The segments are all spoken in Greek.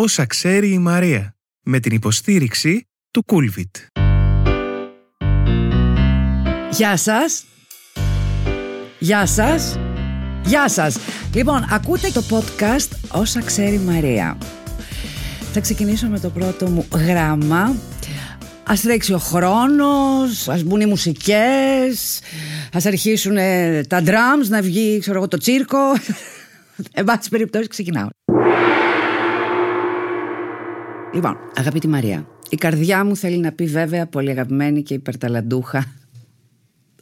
όσα ξέρει η Μαρία, με την υποστήριξη του Cool Beat. Γεια σας. Γεια σας. Γεια σας. Λοιπόν, ακούτε το podcast «Όσα ξέρει η Μαρία». Θα ξεκινήσω με το πρώτο μου γράμμα. Ας τρέξει ο χρόνος, ας μπουν οι μουσικές, ας αρχίσουν τα drums, να βγει, ξέρω εγώ, το τσίρκο. Εν πάση περιπτώσει, ξεκινάω. Λοιπόν, αγαπητή Μαρία, η καρδιά μου θέλει να πει βέβαια πολύ αγαπημένη και υπερταλαντούχα.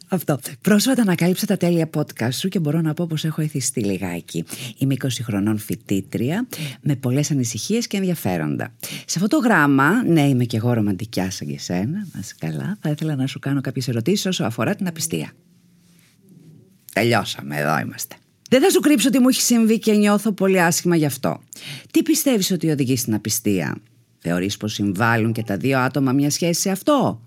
Αυτό. Πρόσφατα ανακάλυψα τα τέλεια podcast σου και μπορώ να πω πως έχω εθιστεί λιγάκι. Είμαι 20 χρονών φοιτήτρια με πολλές ανησυχίες και ενδιαφέροντα. Σε αυτό το γράμμα, ναι, είμαι και εγώ ρομαντικιά σαν και εσένα, μας καλά, θα ήθελα να σου κάνω κάποιες ερωτήσεις όσο αφορά την απιστία. Τελειώσαμε, εδώ είμαστε. Δεν θα σου κρύψω ότι μου έχει συμβεί και νιώθω πολύ άσχημα γι' αυτό. Τι πιστεύεις ότι οδηγεί στην απιστία? Θεωρείς πως συμβάλλουν και τα δύο άτομα μια σχέση σε αυτό?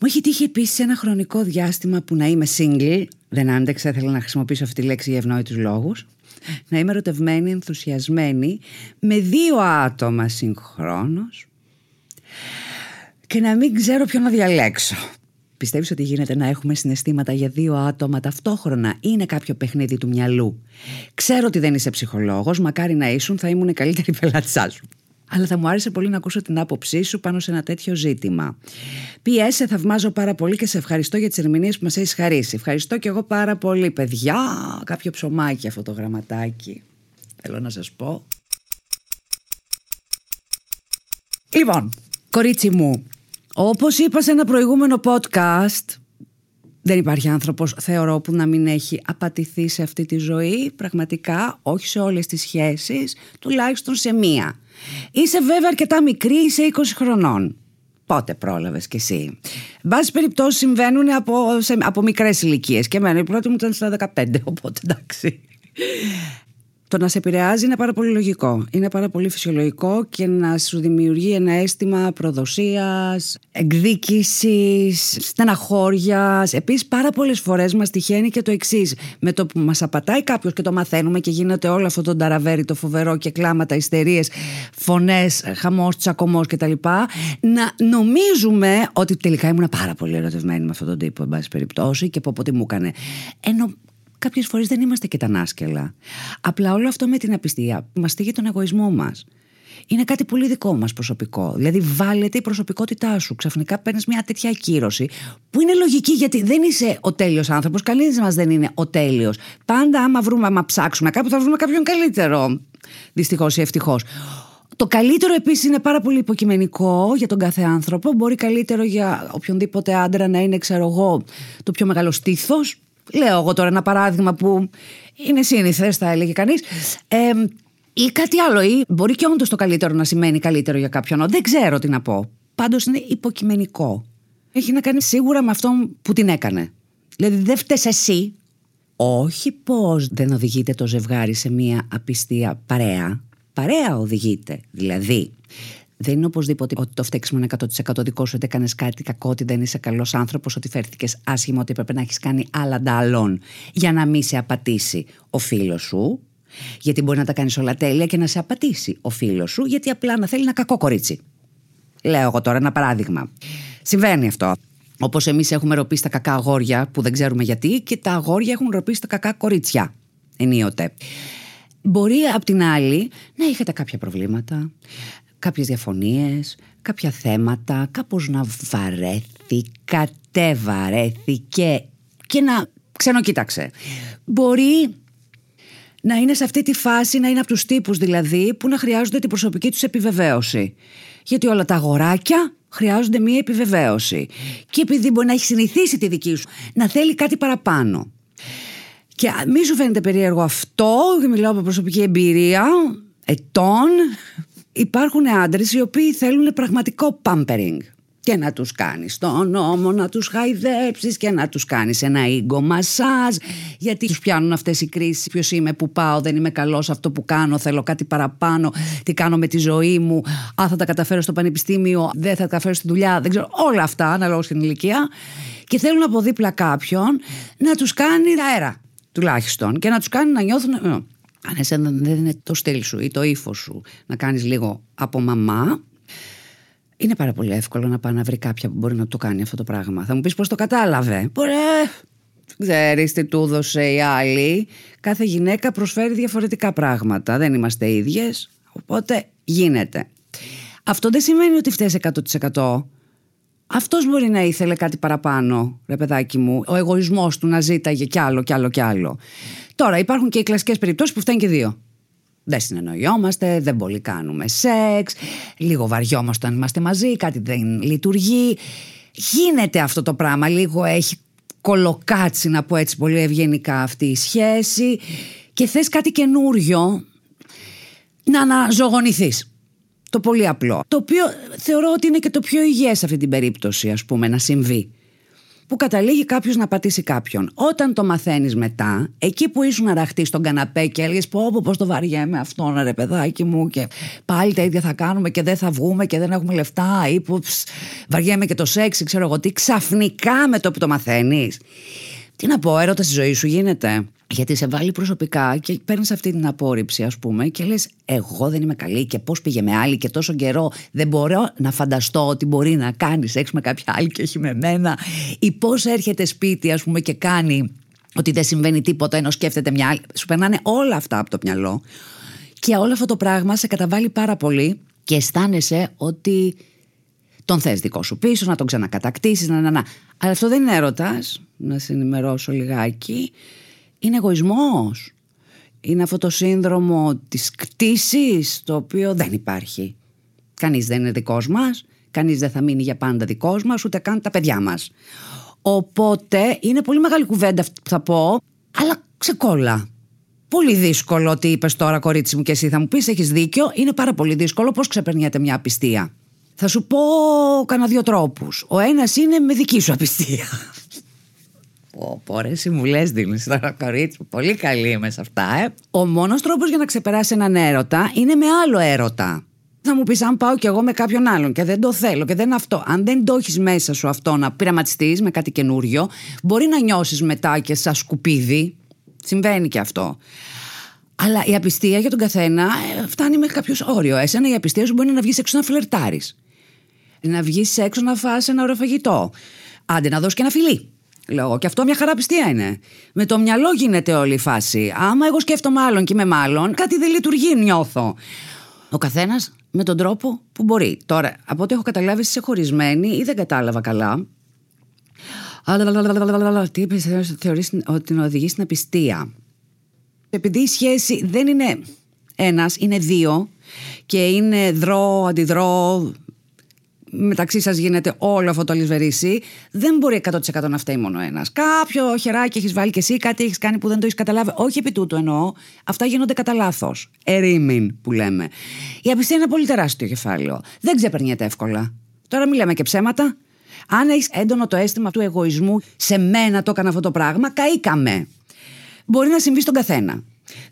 Μου έχει τύχει επίσης ένα χρονικό διάστημα που να είμαι single, δεν άντεξα, θέλω να χρησιμοποιήσω αυτή τη λέξη για ευνόητους λόγους, να είμαι ερωτευμένη, ενθουσιασμένη, με δύο άτομα συγχρόνως και να μην ξέρω ποιο να διαλέξω. Πιστεύεις ότι γίνεται να έχουμε συναισθήματα για δύο άτομα ταυτόχρονα ή είναι κάποιο παιχνίδι του μυαλού? Ξέρω ότι δεν είσαι ψυχολόγος, μακάρι να ήσουν, θα ήμουν η καλύτερη πελάτησά σου. Αλλά θα μου άρεσε πολύ να ακούσω την άποψή σου πάνω σε ένα τέτοιο ζήτημα. PS, θαυμάζω πάρα πολύ και σε ευχαριστώ για τις ερμηνείες που μας έχεις χαρίσει. Ευχαριστώ και εγώ πάρα πολύ, παιδιά. Κάποιο ψωμάκι αυτό το γραμματάκι. Θέλω να σας πω. Λοιπόν, κορίτσι μου, όπως είπα σε ένα προηγούμενο podcast, δεν υπάρχει άνθρωπος, θεωρώ, που να μην έχει απατηθεί σε αυτή τη ζωή. Πραγματικά, όχι σε όλες τις σχέσεις, τουλάχιστον σε μία. Είσαι βέβαια αρκετά μικρή, είσαι 20 χρονών. Πότε πρόλαβες κι εσύ? Εν πάση περιπτώσει, συμβαίνουν από μικρές ηλικίες. Και εμένα η πρώτη μου ήταν στα 15, οπότε εντάξει. Το να σε επηρεάζει είναι πάρα πολύ λογικό, είναι πάρα πολύ φυσιολογικό και να σου δημιουργεί ένα αίσθημα προδοσίας, εκδίκησης, στεναχώριας. Επίσης, πάρα πολλές φορές μας τυχαίνει και το εξής. Με το που μας απατάει κάποιος και το μαθαίνουμε και γίνεται όλο αυτό το ταραβέρι, το φοβερό και κλάματα, ιστερίες, φωνές, χαμός, τσακωμός κτλ. Να νομίζουμε ότι τελικά ήμουν πάρα πολύ ερωτευμένη με αυτόν τον τύπο, εν πάση περιπτώσει, και πω τι μου έκανε. Ενώ κάποιες φορές δεν είμαστε και τα νάσκελα. Απλά όλο αυτό με την απιστία μας στήγει τον εγωισμό μας. Είναι κάτι πολύ δικό μας προσωπικό. Δηλαδή, βάλεται η προσωπικότητά σου. Ξαφνικά παίρνεις μια τέτοια ακύρωση που είναι λογική, γιατί δεν είσαι ο τέλειος άνθρωπος. Κανείς μας δεν είναι ο τέλειος. Πάντα, άμα ψάξουμε κάπου, θα βρούμε κάποιον καλύτερο. Δυστυχώς ή ευτυχώς. Το καλύτερο επίσης είναι πάρα πολύ υποκειμενικό για τον κάθε άνθρωπο. Μπορεί καλύτερο για οποιονδήποτε άντρα να είναι, ξέρω εγώ, το πιο μεγάλο στήθος. Λέω εγώ τώρα ένα παράδειγμα που είναι σύνηθες, θα έλεγε κανείς. Ή κάτι άλλο, ή μπορεί και όντως το καλύτερο να σημαίνει καλύτερο για κάποιον. Δεν ξέρω τι να πω. Πάντως είναι υποκειμενικό. Έχει να κάνει σίγουρα με αυτόν που την έκανε. Δηλαδή δεν φταίς εσύ. Όχι πως δεν οδηγείται το ζευγάρι σε μια απιστία παρέα. Παρέα οδηγείται. Δηλαδή, δεν είναι οπωσδήποτε ότι το φταίξιμο είναι 100% δικό σου, ότι έκανες κάτι κακό, ότι δεν είσαι καλός άνθρωπος, ότι φέρθηκες άσχημα, ότι έπρεπε να έχεις κάνει άλλα νταλόν για να μην σε απατήσει ο φίλος σου. Γιατί μπορεί να τα κάνεις όλα τέλεια και να σε απατήσει ο φίλος σου, γιατί απλά να θέλει ένα κακό κορίτσι. Λέω εγώ τώρα ένα παράδειγμα. Συμβαίνει αυτό. Όπως εμείς έχουμε ροπήσει τα κακά αγόρια που δεν ξέρουμε γιατί, και τα αγόρια έχουν ροπήσει τα κακά κορίτσια. Ενίοτε. Μπορεί απ' την άλλη να είχατε κάποια προβλήματα, κάποιες διαφωνίες, κάποια θέματα, κάπως να βαρέθηκατε και να ξενοκοίταξε. Μπορεί να είναι σε αυτή τη φάση, να είναι από τους τύπους δηλαδή που να χρειάζονται την προσωπική τους επιβεβαίωση. Γιατί όλα τα αγοράκια χρειάζονται μία επιβεβαίωση. Και επειδή μπορεί να έχει συνηθίσει τη δική σου, να θέλει κάτι παραπάνω. Και μη σου φαίνεται περίεργο αυτό, μιλάω από προσωπική εμπειρία, ετών. Υπάρχουν άντρες οι οποίοι θέλουν πραγματικό pampering και να τους κάνεις τον νόμο, να τους χαϊδέψεις και να τους κάνεις ένα ίγκο μασάζ, γιατί τους πιάνουν αυτές οι κρίσεις. Ποιος είμαι, που πάω, δεν είμαι καλός αυτό που κάνω, θέλω κάτι παραπάνω, τι κάνω με τη ζωή μου, αν θα τα καταφέρω στο πανεπιστήμιο, δεν θα τα καταφέρω στη δουλειά, δεν ξέρω, όλα αυτά αναλόγως στην ηλικία, και θέλουν από δίπλα κάποιον να τους κάνει αέρα τουλάχιστον και να τους κάνει να νιώθουν. αν εσένα δεν είναι το στυλ σου ή το ύφος σου να κάνεις λίγο από μαμά, είναι πάρα πολύ εύκολο να πάει να βρει κάποια που μπορεί να το κάνει αυτό το πράγμα. Θα μου πεις πώς το κατάλαβε. Ξέρεις τι του έδωσε η άλλη. Κάθε γυναίκα προσφέρει διαφορετικά πράγματα. Δεν είμαστε ίδιες. Οπότε γίνεται. Αυτό δεν σημαίνει ότι φταίει 100%. Αυτός μπορεί να ήθελε κάτι παραπάνω, ρε παιδάκι μου. Ο εγωισμός του να ζήταγε κι άλλο κι άλλο κι άλλο. Τώρα υπάρχουν και οι κλασικές περιπτώσεις που φτάνει και δύο. Δεν συνεννοιόμαστε, δεν πολύ κάνουμε σεξ, λίγο βαριόμαστε αν είμαστε μαζί, κάτι δεν λειτουργεί. Γίνεται αυτό το πράγμα, λίγο έχει κολοκάτσει, να πω έτσι πολύ ευγενικά, αυτή η σχέση και θες κάτι καινούριο να αναζωογονηθείς. Το πολύ απλό, το οποίο θεωρώ ότι είναι και το πιο υγιές σε αυτή την περίπτωση, ας πούμε, να συμβεί. Που καταλήγει κάποιος να πατήσει κάποιον. Όταν το μαθαίνεις μετά, εκεί που ήσουν αραχτής στον καναπέ και έλεγες πώς το βαριέμαι αυτόν, ρε παιδάκι μου, και πάλι τα ίδια θα κάνουμε και δεν θα βγούμε και δεν έχουμε λεφτά, ή βαριέμαι και το σεξ, ξέρω εγώ τι, ξαφνικά με το που το μαθαίνεις. Τι να πω, έρωτα στη ζωή σου γίνεται. Γιατί σε βάλει προσωπικά και παίρνεις αυτή την απόρριψη, ας πούμε, και λες εγώ δεν είμαι καλή και πώς πήγε με άλλη και τόσο καιρό δεν μπορώ να φανταστώ ότι μπορεί να κάνει σεξ με κάποια άλλη και όχι με μένα, ή πώς έρχεται σπίτι, ας πούμε, και κάνει ότι δεν συμβαίνει τίποτα ενώ σκέφτεται μια άλλη. Σου περνάνε όλα αυτά από το μυαλό και όλο αυτό το πράγμα σε καταβάλει πάρα πολύ και αισθάνεσαι ότι τον θες δικό σου πίσω, να τον ξανακατακτήσεις, Αλλά αυτό δεν είναι έρωτας, να σε ενημερώσω λιγάκι. Είναι εγωισμός. Είναι αυτό το σύνδρομο της κτήσης, το οποίο δεν υπάρχει. Κανείς δεν είναι δικός μας, κανείς δεν θα μείνει για πάντα δικός μας, ούτε καν τα παιδιά μας. Οπότε είναι πολύ μεγάλη κουβέντα αυτή που θα πω, αλλά ξεκόλα. Πολύ δύσκολο ότι είπες τώρα, κορίτσι μου, και εσύ θα μου πεις, έχεις δίκιο. Είναι πάρα πολύ δύσκολο πώς ξεπερνιέται μια απιστία. Θα σου πω κανένα δύο τρόπους. Ο ένας είναι με δική σου απιστία. Ωραία, συμβουλές δίνεις τώρα, κορίτσι, πολύ καλή είμαι σε αυτά. Ο μόνος τρόπος για να ξεπεράσει έναν έρωτα είναι με άλλο έρωτα. Θα μου πεις, αν πάω κι εγώ με κάποιον άλλον και δεν το θέλω και δεν αυτό. Αν δεν το έχεις μέσα σου αυτό να πειραματιστείς με κάτι καινούριο, μπορεί να νιώσεις μετά και σαν σκουπίδι. Συμβαίνει και αυτό. Αλλά η απιστία για τον καθένα φτάνει μέχρι κάποιο όριο. Εσένα η απιστία σου μπορεί να βγεις έξω να φλερτάρεις. Να βγεις έξω να φας ένα ωραίο φαγητό. Άντε να δώσεις και ένα φιλί. Λέω, και αυτό μια χαρά απιστία είναι. Με το μυαλό γίνεται όλη η φάση. Άμα εγώ σκέφτομαι άλλον και είμαι μάλλον, κάτι δεν λειτουργεί, νιώθω. Ο καθένας με τον τρόπο που μπορεί. Τώρα, από ό,τι έχω καταλάβει, είσαι χωρισμένη ή δεν κατάλαβα καλά. Αλλά τι θεωρείς ότι οδηγεί στην απιστία. Επειδή η σχέση δεν είναι ένας, είναι δύο και είναι δρό, αντιδρό. Μεταξύ σας γίνεται όλο αυτό το λησβερίσι. Δεν μπορεί 100% να φταίει μόνο ένας. Κάποιο χεράκι έχεις βάλει και εσύ, κάτι έχεις κάνει που δεν το έχεις καταλάβει. Όχι επί τούτου εννοώ. Αυτά γίνονται κατά λάθος. Ερήμην που λέμε. Η απιστία είναι ένα πολύ τεράστιο κεφάλαιο. Δεν ξεπερνιέται εύκολα. Τώρα μιλάμε και ψέματα. Αν έχεις έντονο το αίσθημα του εγωισμού, σε μένα το έκανα αυτό το πράγμα, καήκαμε. Μπορεί να συμβεί στον καθένα.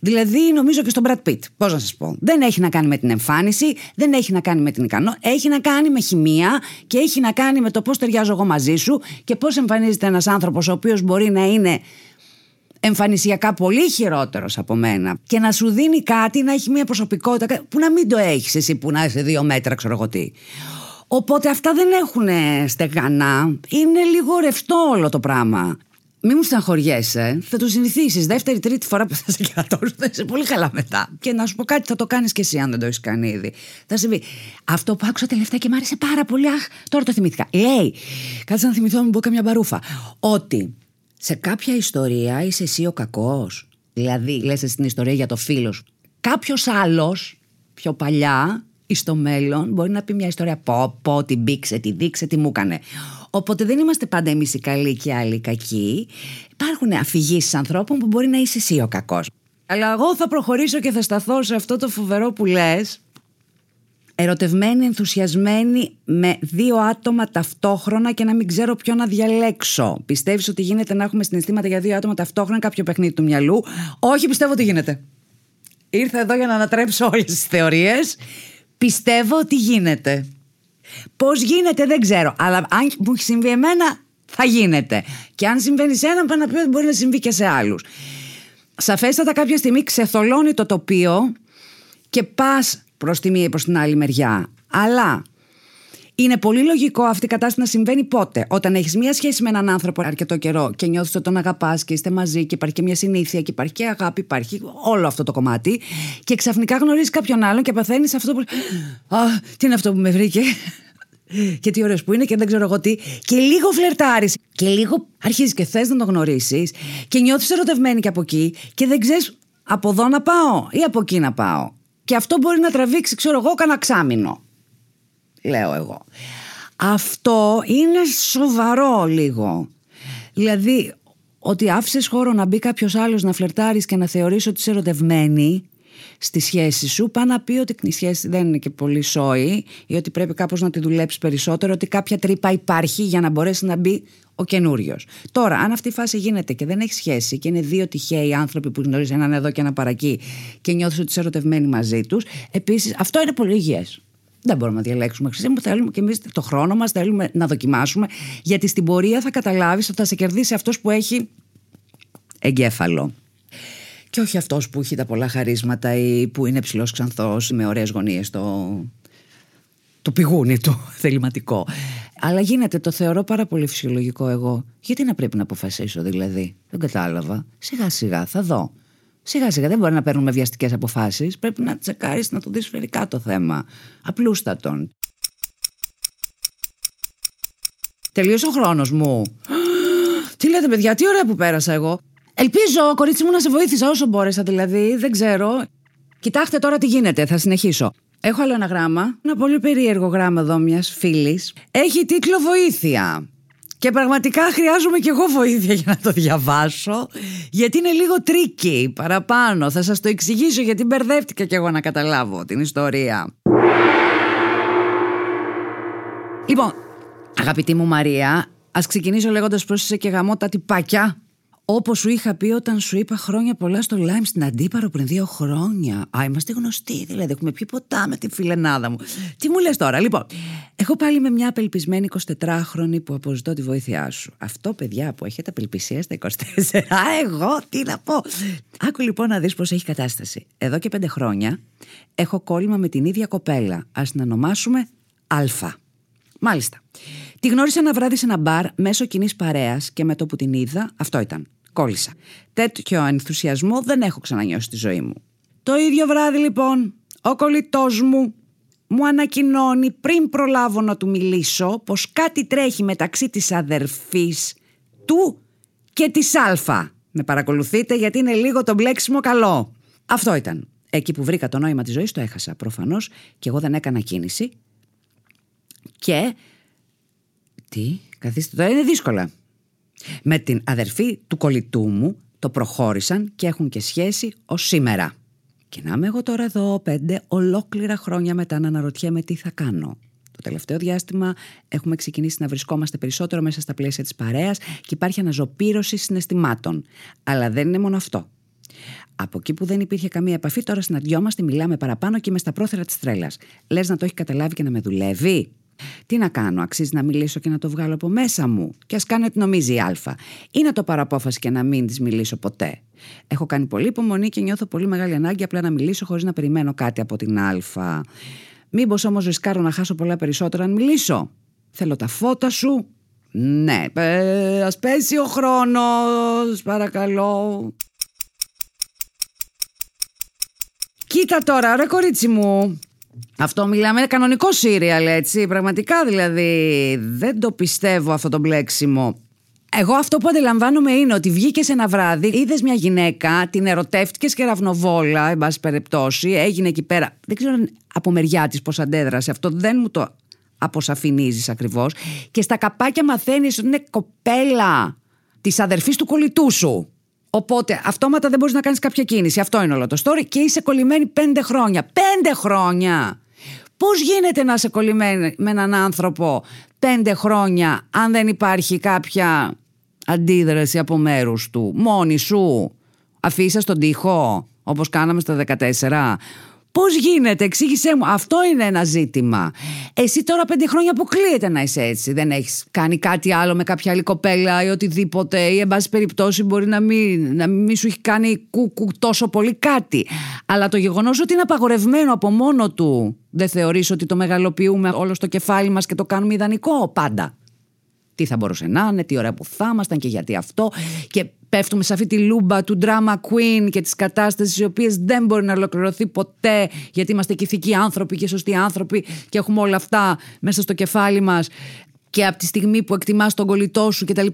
Δηλαδή, νομίζω και στον Brad Pitt. Πώς να σας πω. Δεν έχει να κάνει με την εμφάνιση, δεν έχει να κάνει με την ικανότητα. Έχει να κάνει με χημεία και έχει να κάνει με το πώς ταιριάζω εγώ μαζί σου και πώς εμφανίζεται ένας άνθρωπος ο οποίος μπορεί να είναι εμφανισιακά πολύ χειρότερος από μένα και να σου δίνει κάτι, να έχει μια προσωπικότητα που να μην το έχεις εσύ που να είσαι 2 μέτρα, ξέρω εγώ τι. Οπότε αυτά δεν έχουν στεγανά. Είναι λίγο ρευστό όλο το πράγμα. Μη μου στεναχωριέσαι, θα το συνηθίσεις. Δεύτερη, τρίτη φορά που θα σε κερατώσουν, θα είσαι πολύ καλά μετά. Και να σου πω κάτι, θα το κάνεις και εσύ, αν δεν το έχεις κάνει ήδη. Θα συμβεί. Αυτό που άκουσα τελευταία και μ' άρεσε πάρα πολύ. Αχ, τώρα το θυμήθηκα. Λέει, κάτσε να θυμηθώ, μην πω καμιά μπαρούφα. Ότι σε κάποια ιστορία είσαι εσύ ο κακός. Δηλαδή, λες στην ιστορία για το φίλο σου. Κάποιος άλλος, πιο παλιά ή στο μέλλον, μπορεί να πει μια ιστορία. Πω, την πήξε, τη δείξε, τι μου έκανε. Οπότε δεν είμαστε πάντα εμείς οι καλοί και οι άλλοι οι κακοί. Υπάρχουν αφηγήσεις ανθρώπων που μπορεί να είσαι εσύ ο κακός. Αλλά εγώ θα προχωρήσω και θα σταθώ σε αυτό το φοβερό που λες. Ερωτευμένη, ενθουσιασμένη με 2 άτομα ταυτόχρονα και να μην ξέρω ποιο να διαλέξω. Πιστεύεις ότι γίνεται να έχουμε συναισθήματα για 2 άτομα ταυτόχρονα, κάποιο παιχνίδι του μυαλού? Όχι, πιστεύω ότι γίνεται. Ήρθα εδώ για να ανατρέψω όλες τις θεωρίες. Πιστεύω ότι γίνεται. Πώς γίνεται δεν ξέρω, αλλά αν μου έχει συμβεί εμένα θα γίνεται. Και αν συμβαίνει σε έναν, πάνω να πει ότι μπορεί να συμβεί και σε άλλους. σαφέστατα κάποια στιγμή ξεθολώνει το τοπίο και πας προς τη μία ή προς την άλλη μεριά. Αλλά είναι πολύ λογικό αυτή η κατάσταση να συμβαίνει πότε? Όταν έχεις μία σχέση με έναν άνθρωπο αρκετό καιρό και νιώθεις ότι τον αγαπάς και είστε μαζί και υπάρχει και μια συνήθεια και υπάρχει και αγάπη, υπάρχει όλο αυτό το κομμάτι, και ξαφνικά γνωρίζεις κάποιον άλλον και παθαίνεις αυτό που. Α, τι είναι αυτό που με βρήκε. Και τι ωραίος που είναι και δεν ξέρω εγώ τι. Και λίγο φλερτάρεις και λίγο αρχίζεις και θες να τον γνωρίσεις και νιώθεις ερωτευμένη και από εκεί και δεν ξέρεις από εδώ να πάω ή από εκεί να πάω. Και αυτό μπορεί να τραβήξει, ξέρω εγώ, κανένα εξάμηνο. Λέω εγώ. Αυτό είναι σοβαρό λίγο. Δηλαδή, ότι άφησες χώρο να μπει κάποιος άλλος να φλερτάρεις και να θεωρείς ότι είσαι ερωτευμένη στη σχέση σου, πά να πει ότι η σχέση δεν είναι και πολύ σόη ή ότι πρέπει κάπως να τη δουλέψεις περισσότερο, ότι κάποια τρύπα υπάρχει για να μπορέσει να μπει ο καινούριος. Τώρα, αν αυτή η φάση γίνεται και δεν έχει σχέση και είναι δύο τυχαίοι άνθρωποι που γνωρίζουν έναν εδώ και έναν παρακεί και νιώθεις ότι είσαι ερωτευμένη μαζί τους, επίσης αυτό είναι πολύ υγιές. Δεν μπορούμε να διαλέξουμε, Χρυσή μου, θέλουμε και εμείς το χρόνο μας, θέλουμε να δοκιμάσουμε, γιατί στην πορεία θα καταλάβεις ότι θα σε κερδίσει αυτός που έχει εγκέφαλο. Και όχι αυτός που έχει τα πολλά χαρίσματα ή που είναι ψηλός ξανθός με ωραίες γωνίες το πηγούνι του θεληματικό. Αλλά γίνεται, το θεωρώ πάρα πολύ φυσιολογικό εγώ. Γιατί να πρέπει να αποφασίσω δηλαδή? Δεν κατάλαβα. Σιγά σιγά θα δω. Σιγά σιγά, δεν μπορεί να παίρνουμε βιαστικές αποφάσεις. Πρέπει να τσεκάρεις, να το δεις σφαιρικά το θέμα. Απλούστατον. Τελείωσε ο χρόνος μου. Τι λέτε παιδιά, τι ωραία που πέρασα εγώ. Ελπίζω, κορίτσι μου, να σε βοήθησα όσο μπόρεσα, δηλαδή, δεν ξέρω. Κοιτάξτε τώρα τι γίνεται, θα συνεχίσω. Έχω άλλο ένα γράμμα, ένα πολύ περίεργο γράμμα εδώ μιας φίλης. Έχει τίτλο «Βοήθεια». Και πραγματικά χρειάζομαι κι εγώ βοήθεια για να το διαβάσω, γιατί είναι λίγο tricky παραπάνω. Θα σας το εξηγήσω γιατί μπερδεύτηκα κι εγώ να καταλάβω την ιστορία. Λοιπόν, αγαπητή μου Μαρία, ας ξεκινήσω λέγοντας πως είσαι και γαμώτα τυπάκια. Όπως σου είχα πει όταν σου είπα χρόνια πολλά στο Lime στην Αντίπαρο πριν 2 χρόνια. Α, είμαστε γνωστοί, δηλαδή έχουμε πιει ποτά με τη φιλενάδα μου. Τι μου λες τώρα? Λοιπόν, εγώ πάλι με μια απελπισμένη 24χρονη που αποζητώ τη βοήθειά σου. Αυτό, παιδιά, που έχετε απελπισία στα 24. Εγώ τι να πω. Άκου λοιπόν να δεις πως έχει κατάσταση. Εδώ και 5 χρόνια έχω κόλλημα με την ίδια κοπέλα. Ας την ονομάσουμε Α. Μάλιστα. Τη γνώρισα ένα βράδυ σε ένα μπαρ μέσω κοινής παρέας και με το που την είδα, αυτό ήταν. Κόλλησα. Τέτοιο ενθουσιασμό δεν έχω ξανανιώσει στη ζωή μου. Το ίδιο βράδυ λοιπόν, ο κολλητός μου ανακοινώνει πριν προλάβω να του μιλήσω πως κάτι τρέχει μεταξύ της αδερφής του και της Α. Με παρακολουθείτε γιατί είναι λίγο το μπλέξιμο καλό. Αυτό ήταν. Εκεί που βρήκα το νόημα της ζωής το έχασα. Προφανώς και εγώ δεν έκανα κίνηση. Και... τι, καθίστε τώρα, είναι δύσκολα. Με την αδερφή του κολλητού μου το προχώρησαν και έχουν και σχέση ως σήμερα. Και να είμαι εγώ τώρα εδώ 5 ολόκληρα χρόνια μετά να αναρωτιέμαι τι θα κάνω. Το τελευταίο διάστημα έχουμε ξεκινήσει να βρισκόμαστε περισσότερο μέσα στα πλαίσια της παρέας και υπάρχει αναζωπήρωση συναισθημάτων. Αλλά δεν είναι μόνο αυτό. Από εκεί που δεν υπήρχε καμία επαφή, τώρα συναντιόμαστε, μιλάμε παραπάνω και είμαι στα πρόθυρα της τρέλας. Λες να το έχει καταλάβει και να με δουλεύει? Τι να κάνω, αξίζει να μιλήσω και να το βγάλω από μέσα μου? Και ας κάνω ό,τι νομίζει η Α. Ή να το πάρω απόφαση και να μην της μιλήσω ποτέ? Έχω κάνει πολλή υπομονή και νιώθω πολύ μεγάλη ανάγκη απλά να μιλήσω χωρίς να περιμένω κάτι από την Α. Μήπως όμως ρισκάρω να χάσω πολλά περισσότερα αν μιλήσω? Θέλω τα φώτα σου. Ναι, ας πέσει ο χρόνος, παρακαλώ. Κοίτα τώρα, ρε κορίτσι μου. Αυτό μιλάμε, είναι κανονικό σύριαλ, έτσι. Πραγματικά δηλαδή δεν το πιστεύω αυτό το μπλέξιμο. Εγώ αυτό που αντιλαμβάνομαι είναι ότι βγήκες ένα βράδυ, είδες μια γυναίκα, την ερωτεύτηκες και ραυνοβόλα, εν πάση περιπτώσει, έγινε εκεί πέρα. Δεν ξέρω από μεριά της πώς αντέδρασε αυτό, δεν μου το αποσαφηνίζεις ακριβώς. Και στα καπάκια μαθαίνεις ότι είναι κοπέλα της αδερφής του κολλητού σου. Οπότε αυτόματα δεν μπορείς να κάνεις κάποια κίνηση. Αυτό είναι όλο το story και είσαι κολλημένη 5 χρόνια. 5 χρόνια! Πώς γίνεται να είσαι κολλημένη με έναν άνθρωπο 5 χρόνια αν δεν υπάρχει κάποια αντίδραση από μέρους του? Μόνη σου αφήσες τον τοίχο όπως κάναμε στα 14. Πώς γίνεται, εξήγησέ μου, αυτό είναι ένα ζήτημα. Εσύ τώρα 5 χρόνια αποκλείεται να είσαι έτσι. Δεν έχεις κάνει κάτι άλλο με κάποια άλλη κοπέλα ή οτιδήποτε, ή εν πάση περιπτώσει μπορεί να μην σου έχει κάνει κούκου τόσο πολύ κάτι. Αλλά το γεγονός ότι είναι απαγορευμένο από μόνο του, δεν θεωρείς ότι το μεγαλοποιούμε όλο στο κεφάλι μας και το κάνουμε ιδανικό πάντα? Τι θα μπορούσε να είναι, τι ώρα που θα ήμασταν και γιατί αυτό. Και πέφτουμε σε αυτή τη λούμπα του drama queen και τις κατάστασεις οι οποίες δεν μπορεί να ολοκληρωθεί ποτέ, γιατί είμαστε και ηθικοί άνθρωποι και σωστοί άνθρωποι και έχουμε όλα αυτά μέσα στο κεφάλι μας. Και από τη στιγμή που εκτιμάς τον κολλητό σου κτλ.,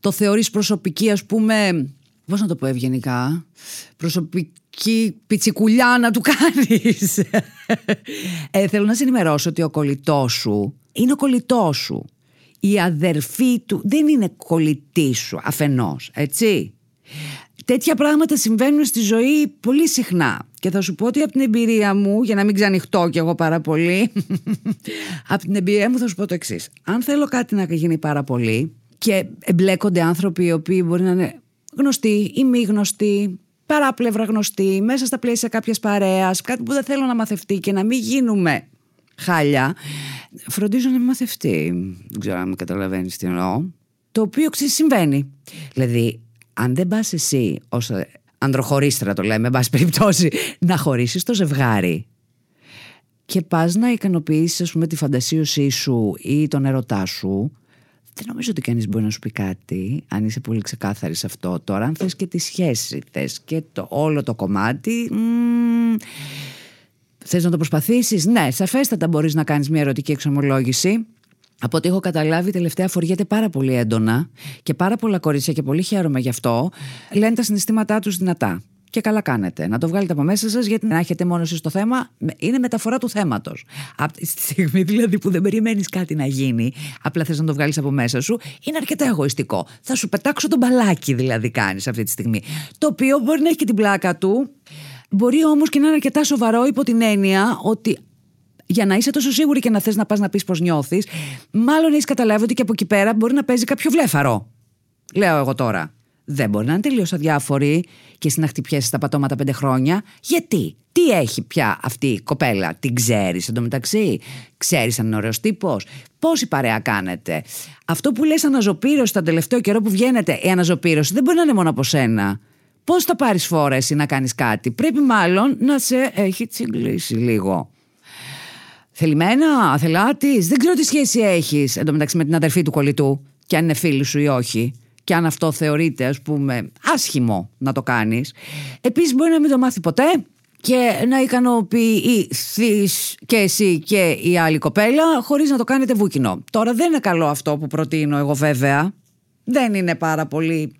το θεωρείς προσωπική, ας πούμε, πώς να το πω ευγενικά, προσωπική πιτσικουλιά να του κάνεις. Θέλω να σε ενημερώσω ότι ο κολλητός σου είναι ο κολλητός σου. Η αδερφή του δεν είναι κολλητή σου αφενός, έτσι. Τέτοια πράγματα συμβαίνουν στη ζωή πολύ συχνά. Και θα σου πω ότι από την εμπειρία μου, για να μην ξανοιχτώ κι εγώ πάρα πολύ, από την εμπειρία μου θα σου πω το εξής. Αν θέλω κάτι να γίνει πάρα πολύ και εμπλέκονται άνθρωποι οι οποίοι μπορεί να είναι γνωστοί ή μη γνωστοί, παράπλευρα γνωστοί, μέσα στα πλαίσια κάποιας παρέας, κάτι που δεν θέλω να μαθευτεί και να μην γίνουμε χάλια, φροντίζω να μην μαθευτεί. Δεν ξέρω αν με καταλαβαίνεις τι εννοώ. Το οποίο συμβαίνει. Δηλαδή, αν δεν πας εσύ ως ανδροχωρίστρα, το λέμε, εν πάση περιπτώσει, να χωρίσεις το ζευγάρι και πας να ικανοποιήσεις, ας πούμε, τη φαντασίωσή σου ή τον ερωτά σου, δεν νομίζω ότι κανείς μπορεί να σου πει κάτι, αν είσαι πολύ ξεκάθαρη σε αυτό. Τώρα, αν θες και τη σχέση, θες και όλο το κομμάτι. Θες να το προσπαθήσεις? Ναι, σαφέστατα μπορείς να κάνεις μια ερωτική εξομολόγηση. Από ό,τι έχω καταλάβει, τελευταία φοριέται πάρα πολύ έντονα και πάρα πολλά κορίτσια, και πολύ χαίρομαι γι' αυτό, λένε τα συναισθήματά τους δυνατά. Και καλά κάνετε. Να το βγάλετε από μέσα σας, γιατί να έχετε μόνο εσείς το θέμα. Είναι μεταφορά του θέματος. Από τη στιγμή δηλαδή που δεν περιμένεις κάτι να γίνει, απλά θες να το βγάλεις από μέσα σου, είναι αρκετά εγωιστικό. Θα σου πετάξω τον μπαλάκι δηλαδή, κάνεις αυτή τη στιγμή. Το οποίο μπορεί να έχει και την πλάκα του. Μπορεί όμως και να είναι αρκετά σοβαρό υπό την έννοια ότι για να είσαι τόσο σίγουρη και να θες να πας να πεις πώς νιώθεις, μάλλον έχεις καταλάβει ότι και από εκεί πέρα μπορεί να παίζει κάποιο βλέφαρο. Λέω εγώ τώρα. Δεν μπορεί να είναι τελείως αδιάφορη και εσύ να χτυπιέσαι στα πατώματα 5 χρόνια. Γιατί? Τι έχει πια αυτή η κοπέλα? Την ξέρεις εντωμεταξύ? Ξέρεις αν είναι ωραίος τύπος? Πόση παρέα κάνετε? Αυτό που λες αναζωπήρωση τον τελευταίο καιρό που βγαίνετε, η αναζωπήρωση δεν μπορεί να είναι μόνο από σένα. Πώς θα πάρεις φόρα εσύ να κάνεις κάτι? Πρέπει μάλλον να σε έχει τσιγκλίσει λίγο. Θελημένα, αθελάτης, δεν ξέρω τι σχέση έχεις εντωμεταξύ με την αδερφή του κολλητού, και αν είναι φίλη σου ή όχι, και αν αυτό θεωρείται, ας πούμε, άσχημο να το κάνεις. Επίσης μπορεί να μην το μάθει ποτέ και να ικανοποιηθείς και εσύ και η άλλη κοπέλα χωρίς να το κάνετε βούκινο. Τώρα δεν είναι καλό αυτό που προτείνω εγώ, βέβαια. Δεν είναι πάρα πολύ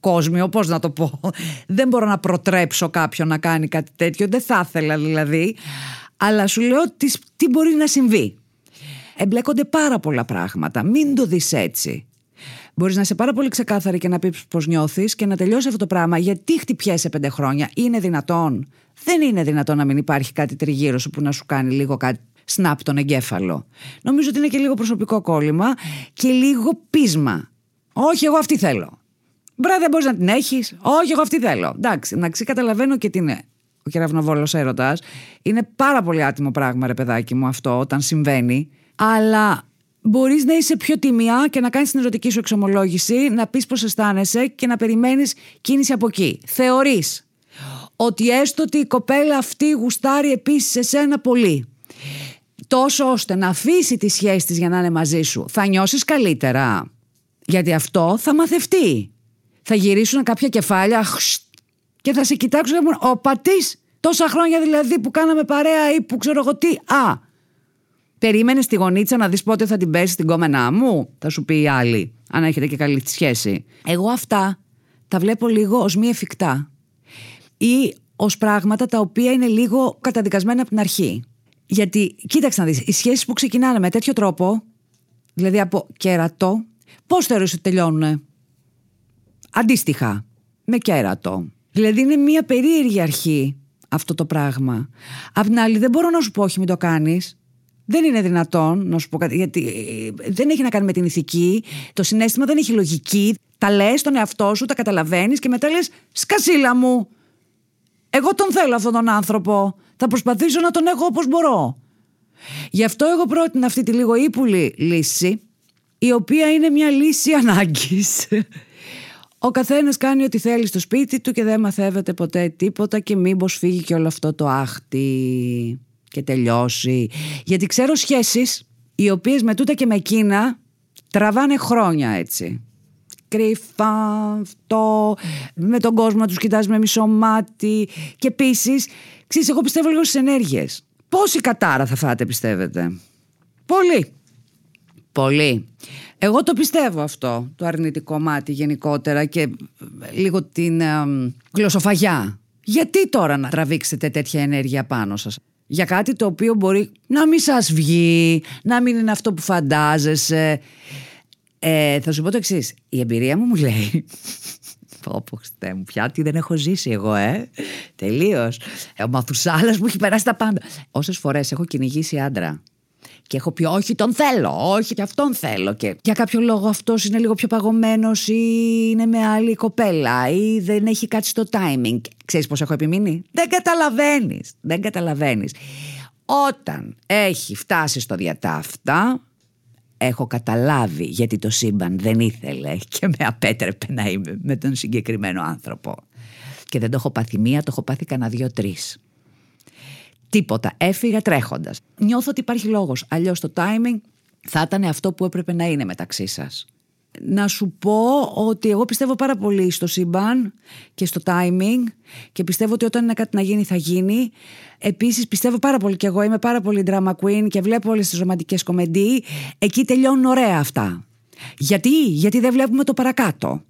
κόσμιο, πώς να το πω. Δεν μπορώ να προτρέψω κάποιον να κάνει κάτι τέτοιο, δεν θα ήθελα δηλαδή, αλλά σου λέω τι μπορεί να συμβεί. Εμπλέκονται πάρα πολλά πράγματα, μην το δεις έτσι. Μπορείς να είσαι πάρα πολύ ξεκάθαρη και να πεις πώς νιώθεις και να τελειώσει αυτό το πράγμα. Γιατί χτυπιέσαι 5 χρόνια, είναι δυνατόν? Δεν είναι δυνατόν να μην υπάρχει κάτι τριγύρω σου που να σου κάνει λίγο κάτι snap τον εγκέφαλο. Νομίζω ότι είναι και λίγο προσωπικό κόλλημα και λίγο πείσμα. Όχι, εγώ αυτή θέλω. Μπρά, δεν μπορείς να την έχεις. Όχι, εγώ αυτή θέλω. Εντάξει, να καταλαβαίνω και τι είναι ο κεραυνοβόλος έρωτας. Είναι πάρα πολύ άτιμο πράγμα, ρε παιδάκι μου, αυτό όταν συμβαίνει. Αλλά μπορείς να είσαι πιο τιμία και να κάνεις την ερωτική σου εξομολόγηση, να πεις πώς αισθάνεσαι και να περιμένεις κίνηση από εκεί. Θεωρείς ότι έστω ότι η κοπέλα αυτή γουστάρει επίσης εσένα πολύ, τόσο ώστε να αφήσει τη σχέση της για να είναι μαζί σου, θα νιώσεις καλύτερα? Γιατί αυτό θα μαθευτεί. Θα γυρίσουν κάποια κεφάλια και θα σε κοιτάξουν και θα πούνε, ο πατής, τόσα χρόνια δηλαδή που κάναμε παρέα ή που ξέρω εγώ τι, περίμενες τη γονίτσα να δεις πότε θα την πέσει στην κόμενά μου, θα σου πει η άλλη, αν έχετε και καλή τη σχέση. Εγώ αυτά τα βλέπω λίγο ως μη εφικτά ή ως πράγματα τα οποία είναι λίγο καταδικασμένα από την αρχή. Γιατί κοίταξε να δεις, οι σχέσεις που ξεκινάνε με τέτοιο τρόπο, δηλαδή από κέρατο, πώς θεωρείς ότι τελειώνουνε? Αντίστοιχα, με κέρατο. Δηλαδή είναι μια περίεργη αρχή αυτό το πράγμα. Απ' την άλλη δεν μπορώ να σου πω όχι, μην το κάνεις. Δεν είναι δυνατόν να σου πω κάτι, γιατί δεν έχει να κάνει με την ηθική. Το συναίσθημα δεν έχει λογική. Τα λες στον εαυτό σου, τα καταλαβαίνεις και μετά λες, σκασίλα μου, εγώ τον θέλω αυτόν τον άνθρωπο. Θα προσπαθήσω να τον έχω όπως μπορώ. Γι' αυτό εγώ πρότεινα αυτή τη λίγο ύπουλη λύση, η οποία είναι μια λύση ανάγκης. Ο καθένας κάνει ό,τι θέλει στο σπίτι του και δεν μαθεύεται ποτέ τίποτα, και μήπως φύγει και όλο αυτό το άχτι και τελειώσει. Γιατί ξέρω σχέσεις οι οποίες με τούτα και με εκείνα τραβάνε χρόνια έτσι. Κρυφά, αυτό, με τον κόσμο τους κοιτάς με μισό μάτι. Και επίσης, ξέρεις, εγώ πιστεύω λίγο στις ενέργειες. Πόση κατάρα θα φάτε, πιστεύετε? Πολύ. Πολύ. Εγώ το πιστεύω αυτό, το αρνητικό μάτι γενικότερα και λίγο την γλωσσοφαγιά. Γιατί τώρα να τραβήξετε τέτοια ενέργεια πάνω σας για κάτι το οποίο μπορεί να μην σας βγει, να μην είναι αυτό που φαντάζεσαι? Θα σου πω το εξής. Η εμπειρία μου λέει, πω Χριστέ μου, πια τι δεν έχω ζήσει εγώ, τελείως. Ο Μαθουσάλας μου έχει περάσει τα πάντα. Όσες φορές έχω κυνηγήσει άντρα και έχω πει όχι τον θέλω, όχι και αυτόν θέλω, και για κάποιο λόγο αυτός είναι λίγο πιο παγωμένος ή είναι με άλλη κοπέλα ή δεν έχει κάτσει το timing. Ξέρεις πως έχω επιμείνει? Δεν καταλαβαίνεις. Όταν έχει φτάσει στο διατάφτα, έχω καταλάβει γιατί το σύμπαν δεν ήθελε και με απέτρεπε να είμαι με τον συγκεκριμένο άνθρωπο. Και δεν το έχω πάθει μία, το έχω πάθει κανένα 2-3. Τίποτα, έφυγα τρέχοντας. Νιώθω ότι υπάρχει λόγος, αλλιώς το timing θα ήταν αυτό που έπρεπε να είναι μεταξύ σας. Να σου πω ότι εγώ πιστεύω πάρα πολύ στο σύμπαν και στο timing, και πιστεύω ότι όταν είναι κάτι να γίνει θα γίνει. Επίσης πιστεύω πάρα πολύ, και εγώ είμαι πάρα πολύ drama queen και βλέπω όλες τις ρομαντικές κομμεντί. Εκεί τελειώνουν ωραία αυτά. Γιατί δεν βλέπουμε το παρακάτω.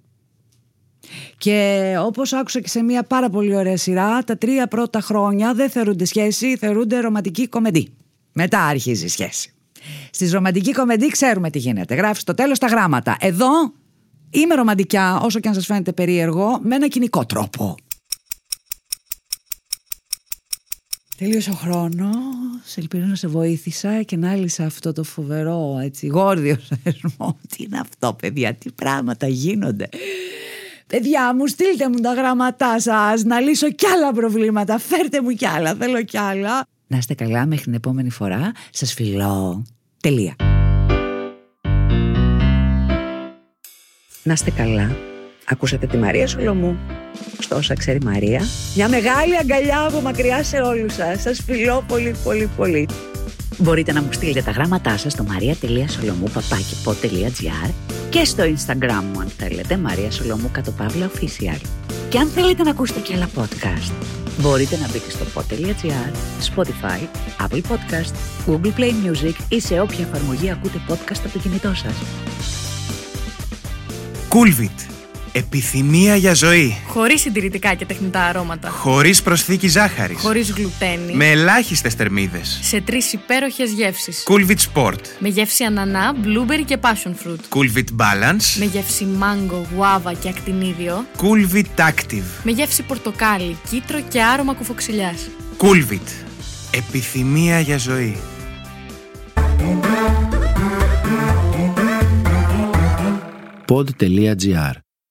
Και όπως άκουσα και σε μια πάρα πολύ ωραία σειρά, τα 3 πρώτα χρόνια δεν θεωρούνται σχέση, θεωρούνται ρομαντική κομμεντί. Μετά αρχίζει η σχέση. Στη ρομαντική κομμεντή ξέρουμε τι γίνεται. Γράφεις στο τέλος τα γράμματα. Εδώ είμαι ρομαντικιά, όσο και αν σας φαίνεται περίεργο, με ένα κοινικό τρόπο. Τελείωσε ο χρόνος. Ελπίζω να σε βοήθησα και να λύσα αυτό το φοβερό έτσι, γόρδιο σεσμό. Τι είναι αυτό, παιδιά, τι πράγματα γίνονται? Παιδιά μου, στείλτε μου τα γράμματά σας, να λύσω κι άλλα προβλήματα. Φέρτε μου κι άλλα, θέλω κι άλλα. Να είστε καλά μέχρι την επόμενη φορά. Σας φιλώ. Τελεία. Να είστε καλά. Ακούσατε τη Μαρία Σολωμού στο Όσα Ξέρει Μαρία. Μια μεγάλη αγκαλιά από μακριά σε όλους σας. Σας φιλώ πολύ πολύ πολύ. Μπορείτε να μου στείλετε τα γράμματά σας στο maria.solomu@po.gr και στο Instagram μου αν θέλετε, maria.solomu_official. Και αν θέλετε να ακούσετε και άλλα podcast, μπορείτε να μπείτε στο pod.gr, Spotify, Apple Podcast, Google Play Music ή σε όποια εφαρμογή ακούτε podcast από το κινητό σας. Cool Beat. Επιθυμία για ζωή. Χωρίς συντηρητικά και τεχνητά αρώματα. Χωρίς προσθήκη ζάχαρης. Χωρίς γλουτένι. Με ελάχιστες θερμίδες. Σε 3 υπέροχες γεύσεις. Cool Beat Sport. Με γεύση ανανά, blueberry και passion fruit. Cool Beat Balance. Με γεύση μάγκο, γουάβα και ακτινίδιο. Cool Beat Active. Με γεύση πορτοκάλι, κίτρο και άρωμα κουφοξυλιάς. Cool Beat. Επιθυμία για ζωή. Pod.gr.